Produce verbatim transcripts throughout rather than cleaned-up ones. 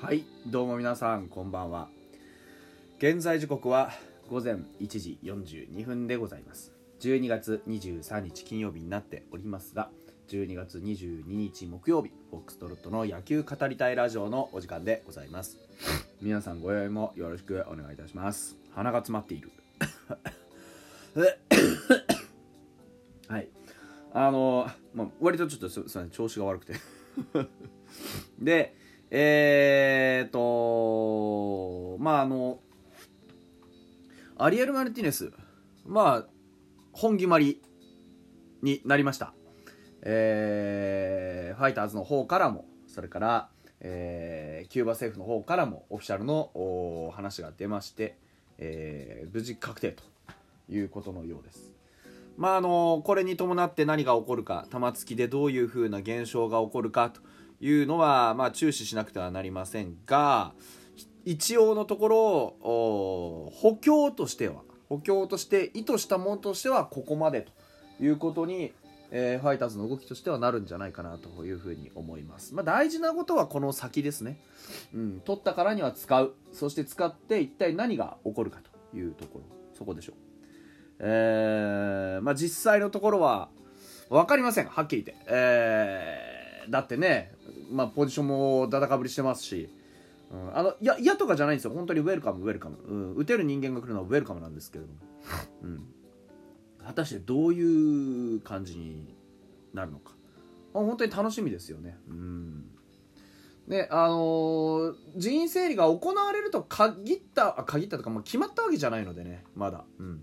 はい、どうも皆さんこんばんは。現在時刻は午前いちじよんじゅうにふんでございます。じゅうにがつにじゅうさんにち金曜日になっておりますが、じゅうにがつにじゅうににち木曜日、ボックストロットの野球語りたいラジオのお時間でございます。皆さんご用意もよろしくお願いいたします。鼻が詰まっているはい、あの、まあ、割とちょっとすみません、調子が悪くてでえーとまああのアリエル・マルティネス、まあ本決まりになりました。えー、ファイターズの方からも、それから、えー、キューバ政府の方からもオフィシャルの話が出まして、えー、無事確定ということのようです。まああのこれに伴って何が起こるか、玉突きでどういう風な現象が起こるかというのは、まあ、注視しなくてはなりませんが、一応のところ補強としては補強として意図したものとしてはここまでということに、えー、ファイターズの動きとしてはなるんじゃないかなというふうに思います。まあ、大事なことはこの先ですね。うん、取ったからには使う、そして使って一体何が起こるかというところ、そこでしょう。えー、まあ実際のところは分かりません、はっきり言って。えーだってね、まあ、ポジションもだだかぶりしてますし、うん、あのいや、いやとかじゃないんですよ。本当にウェルカムウェルカム、うん、打てる人間が来るのはウェルカムなんですけれども、うん、果たしてどういう感じになるのか、まあ、本当に楽しみですよね。うん、で、あのー、人員整理が行われると限ったあ限ったとか、まあ、決まったわけじゃないのでね、まだ、うん、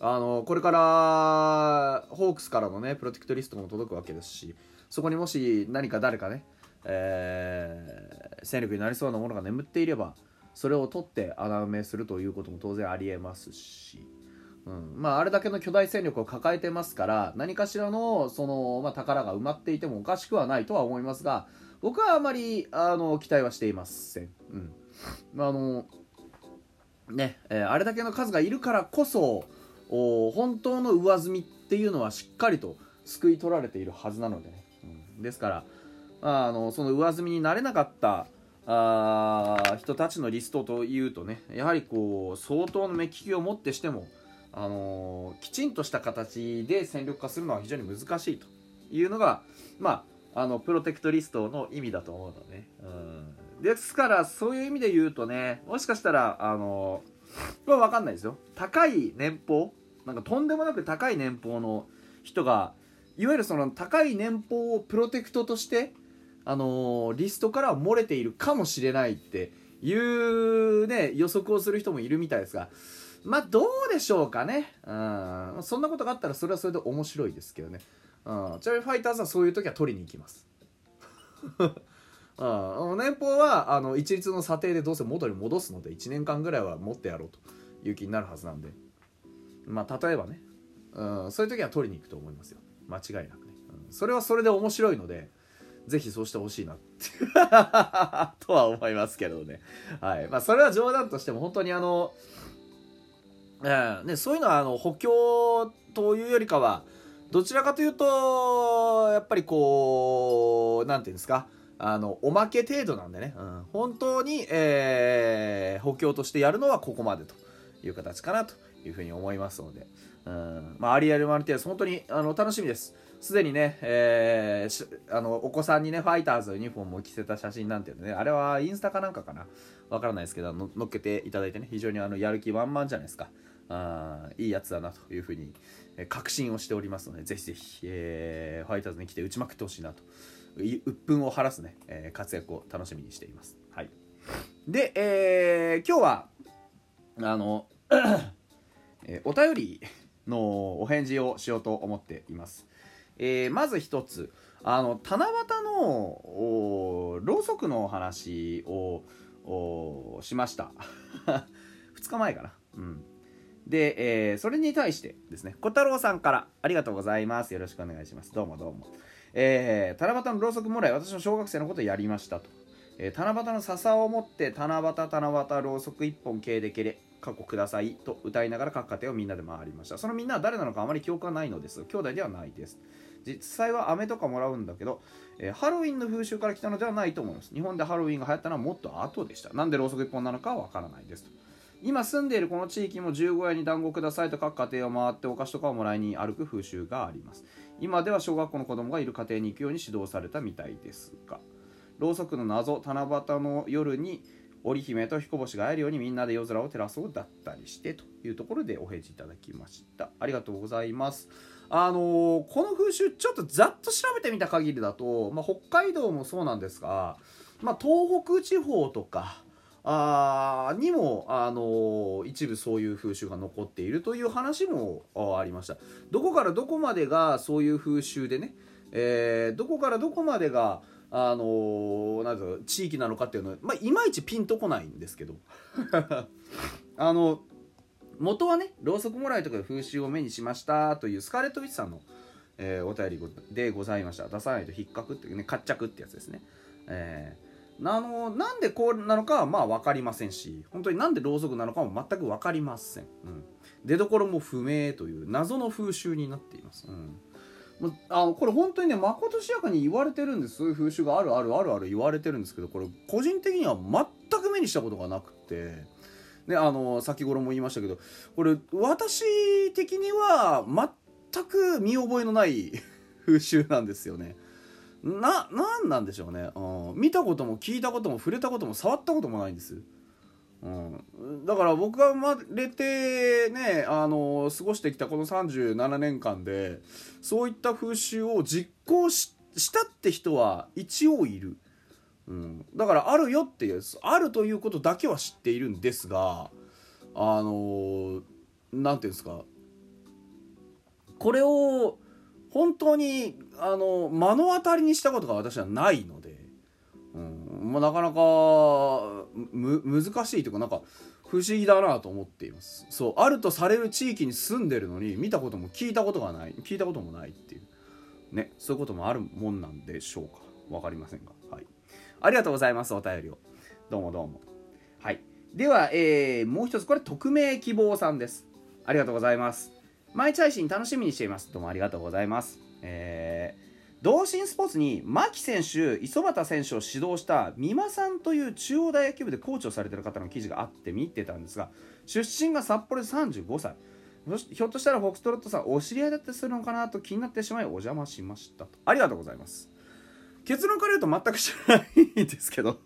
あのー、これからホークスからのねプロテクトリストも届くわけですし、そこにもし何か誰かね、えー、戦力になりそうなものが眠っていれば、それを取って穴埋めするということも当然ありえますし、うん、まああれだけの巨大戦力を抱えてますから、何かしらのその、まあ、宝が埋まっていてもおかしくはないとは思いますが、僕はあまりあの期待はしていません。うん、まああのね、えー、あれだけの数がいるからこそ、本当の上積みっていうのはしっかりと救い取られているはずなのでね。ですから、まあ、あのその上積みになれなかったあ人たちのリストというとね、やはりこう相当の目利きをもってしても、あのー、きちんとした形で戦力化するのは非常に難しいというのが、まあ、あのプロテクトリストの意味だと思うので、ね、うん、ですからそういう意味で言うとね、もしかしたら、あのー、これは分かんないですよ。高い年俸、なんかとんでもなく高い年俸の人が、いわゆるその高い年俸をプロテクトとして、あのー、リストからは漏れているかもしれないっていう、ね、予測をする人もいるみたいですが、まあどうでしょうかね。うん、そんなことがあったらそれはそれで面白いですけどね。うん、ちなみにファイターズはそういう時は取りに行きますうん、年俸はあの一律の査定でどうせ元に戻すので、いちねんかんぐらいは持ってやろうという気になるはずなんで、まあ例えばね、うん、そういう時は取りに行くと思いますよ、間違いなくね。うん、それはそれで面白いので、ぜひそうしてほしいなってとは思いますけどね。はい、まあそれは冗談としても、本当にあの、うん、ね、そういうのはあの補強というよりかは、どちらかというとやっぱりこうなんていうんですか、あのおまけ程度なんでね。うん、本当に、えー、補強としてやるのはここまでという形かなというふうに思いますので。うん、まあ、アリエル・マルティネス本当にあの楽しみです。すでにね、えー、あのお子さんにねファイターズのユニフォームを着せた写真なんていうのね、あれはインスタかなんかかな、わからないですけど、の載っけていただいてね、非常にあのやる気満々じゃないですか。あ、いいやつだなというふうに、えー、確信をしておりますので、ぜひぜひ、えー、ファイターズに来て打ちまくってほしいなと、鬱憤を晴らすね、えー、活躍を楽しみにしています。はい、で、えー、今日はあの、えー、お便りのお返事をしようと思っています。えー、まず一つ、あの七夕のろうそくのお話をおしましたふつかまえかな、うん、で、えー、それに対してですね、小太郎さんからありがとうございます、よろしくお願いします。どうもどうも、えー、七夕のろうそくもらい、私の小学生のことをやりましたと、えー、七夕の笹を持って七夕七夕ろうそく一本系でけれ、過去くださいと歌いながら各家庭をみんなで回りました。そのみんなは誰なのかあまり記憶はないのです。兄弟ではないです。実際は飴とかもらうんだけど、えー、ハロウィンの風習から来たのではないと思います。日本でハロウィンが流行ったのはもっと後でした。なんでろうそく一本なのかはわからないですと。今住んでいるこの地域も十五夜に団子くださいと各家庭を回ってお菓子とかをもらいに歩く風習があります。今では小学校の子供がいる家庭に行くように指導されたみたいですが、ろうそくの謎、七夕の夜に織姫と彦星が会えるようにみんなで夜空を照らそうだったりしてというところでお返事いただきました。ありがとうございます。あのー、この風習ちょっとざっと調べてみた限りだと、まあ、北海道もそうなんですが、まあ、東北地方とかあにも、あのー、一部そういう風習が残っているという話も あ, ありました。どこからどこまでがそういう風習でね、えー、どこからどこまでがあのー、なんていうか地域なのかっていうのは、まあ、いまいちピンとこないんですけどあの元はね、ろうそくもらいとかで風習を目にしましたというスカーレット・ウィッチさんの、えー、お便りでございました。出さないと引っかくっていうね、かっちゃくってやつですね。えー、あのー、なんでこうなのかはまあ分かりませんし、本当になんでろうそくなのかも全く分かりません。うん、出どころも不明という謎の風習になっています。うん、あのこれ本当にね、まことしやかに言われてるんです。そういう風習があるあるあるある言われてるんですけど、これ個人的には全く目にしたことがなくて、であの先頃も言いましたけど、これ私的には全く見覚えのない風習なんですよね。ななんなんでしょうね。うん、見たことも聞いたことも触れたことも触ったこともないんです。うん、だから僕が生まれてね、あの過ごしてきたこのさんじゅうななねんかんでそういった風習を実行 し, したって人は一応いる。うん、だからあるよっていう、あるということだけは知っているんですが、あのなんていうんですか、これを本当にあの目の当たりにしたことが私はないので、うん、まあ、なかなかむ難しいというか、なんか不思議だなと思っています。そうあるとされる地域に住んでるのに見たことも聞いたことがない、聞いたこともないっていうね、そういうこともあるもんなんでしょうか、分かりませんが、はい、ありがとうございます。お便りをどうもどうも。はい、では、えー、もう一つ、これ匿名希望さんです。ありがとうございます。毎日配信楽しみにしています。どうもありがとうございます。えー同心スポーツに牧選手、磯畑選手を指導した美馬さんという中央大野球部でコーチをされている方の記事があって見てたんですが、出身が札幌でさんじゅうごさい、ひょっとしたらフォックストロットさんお知り合いだったりするのかなと気になってしまいお邪魔しましたと。ありがとうございます。結論から言うと全く知らないんですけど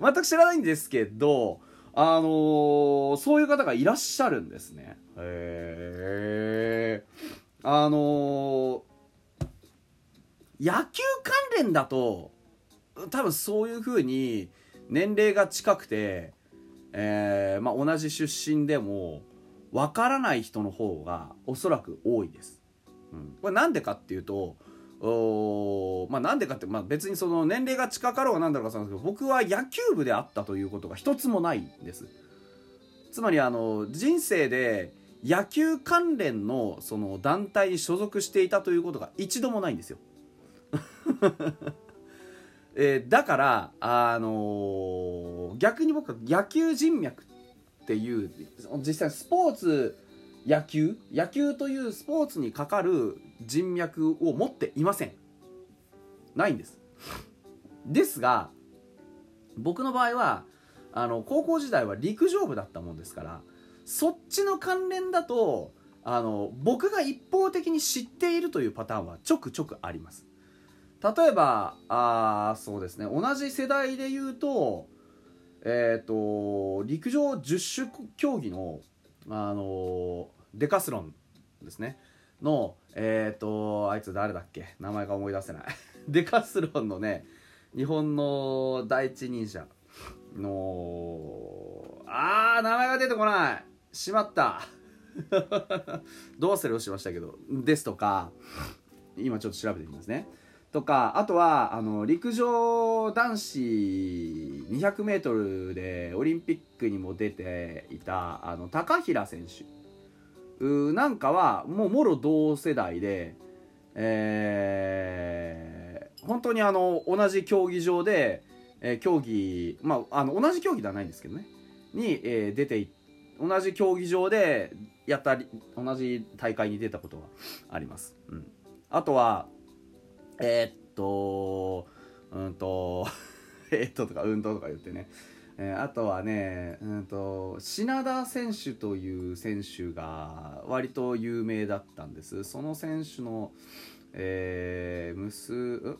全く知らないんですけど、あのー、そういう方がいらっしゃるんですね。へー、あのー野球関連だと多分そういう風に年齢が近くて、えーまあ、同じ出身でも分からない人の方がおそらく多いです。うん、これなんでかっていうと、お、まあ、なんでかって、まあ、別にその年齢が近かろうがなんだろうかなんですけど、僕は野球部であったということが一つもないんです。つまりあの人生で野球関連のその団体に所属していたということが一度もないんですよ。えー、だから、あのー、逆に僕は野球人脈っていう、実際スポーツ、野球野球というスポーツにかかる人脈を持っていません。ないんです。ですが僕の場合はあの高校時代は陸上部だったもんですから、そっちの関連だとあの僕が一方的に知っているというパターンはちょくちょくあります。例えばあそうですね、同じ世代で言うと、えっと陸上十種競技の、あのー、デカスロンですねの、えっとあいつ誰だっけ、名前が思い出せないデカスロンのね、日本の第一人者のあー名前が出てこない、しまったどうせれをしましたけどですとか、今ちょっと調べてみますねとか、あとはあの陸上男子 にひゃくメートル でオリンピックにも出ていたあの高平選手なんかはもうもろ同世代で、えー、本当にあの同じ競技場で、えー、競技、まあ、あの同じ競技ではないんですけどねに、えー、出てい同じ競技場でやったり同じ大会に出たことがあります、うん、あとはえー、っとうんとえー、っととかうんととか言ってね、えー、あとはねうんと品田選手という選手が割と有名だったんです。その選手のえー、むす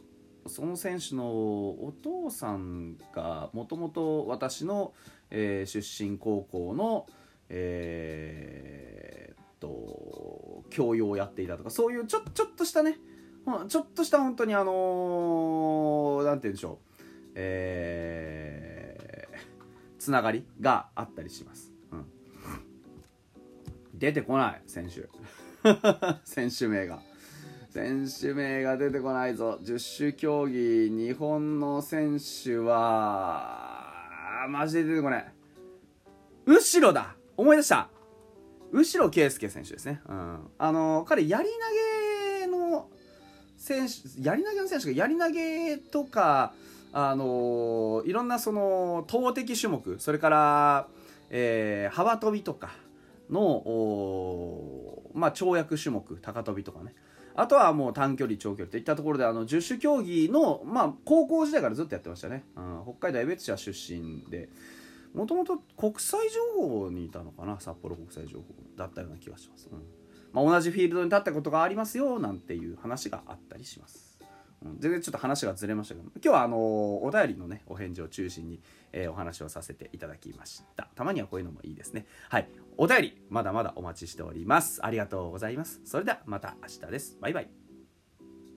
その選手のお父さんがもともと私の、えー、出身高校の、えー、っと教養をやっていたとか、そういうちょ、ちょっとしたねちょっとした本当にあのー、なんて言うんでしょう、えー、つながりがあったりします、うん、出てこない選手選手名が選手名が出てこないぞ。じゅっ種競技日本の選手はマジで出てこない。後ろだ、思い出した。後ろ圭介選手ですね、うん、あの彼やり投げの選手やり投げの選手がやり投げとかあのいろんなその投擲種目、それから、えー、幅跳びとかの、まあ、跳躍種目高跳びとかね、あとはもう短距離長距離といったところであのじゅっ種競技の、まあ、高校時代からずっとやってましたね、うん、北海道江別市出身でもともと国際情報にいたのかな、札幌国際情報だったような気がします、うんまあ、同じフィールドに立ったことがありますよなんていう話があったりします、うん、全然ちょっと話がずれましたけど、今日はあのお便りのねお返事を中心に、えー、お話をさせていただきました。たまにはこういうのもいいですね。はい、お便りまだまだお待ちしております。ありがとうございます。それではまた明日です。バイバイ。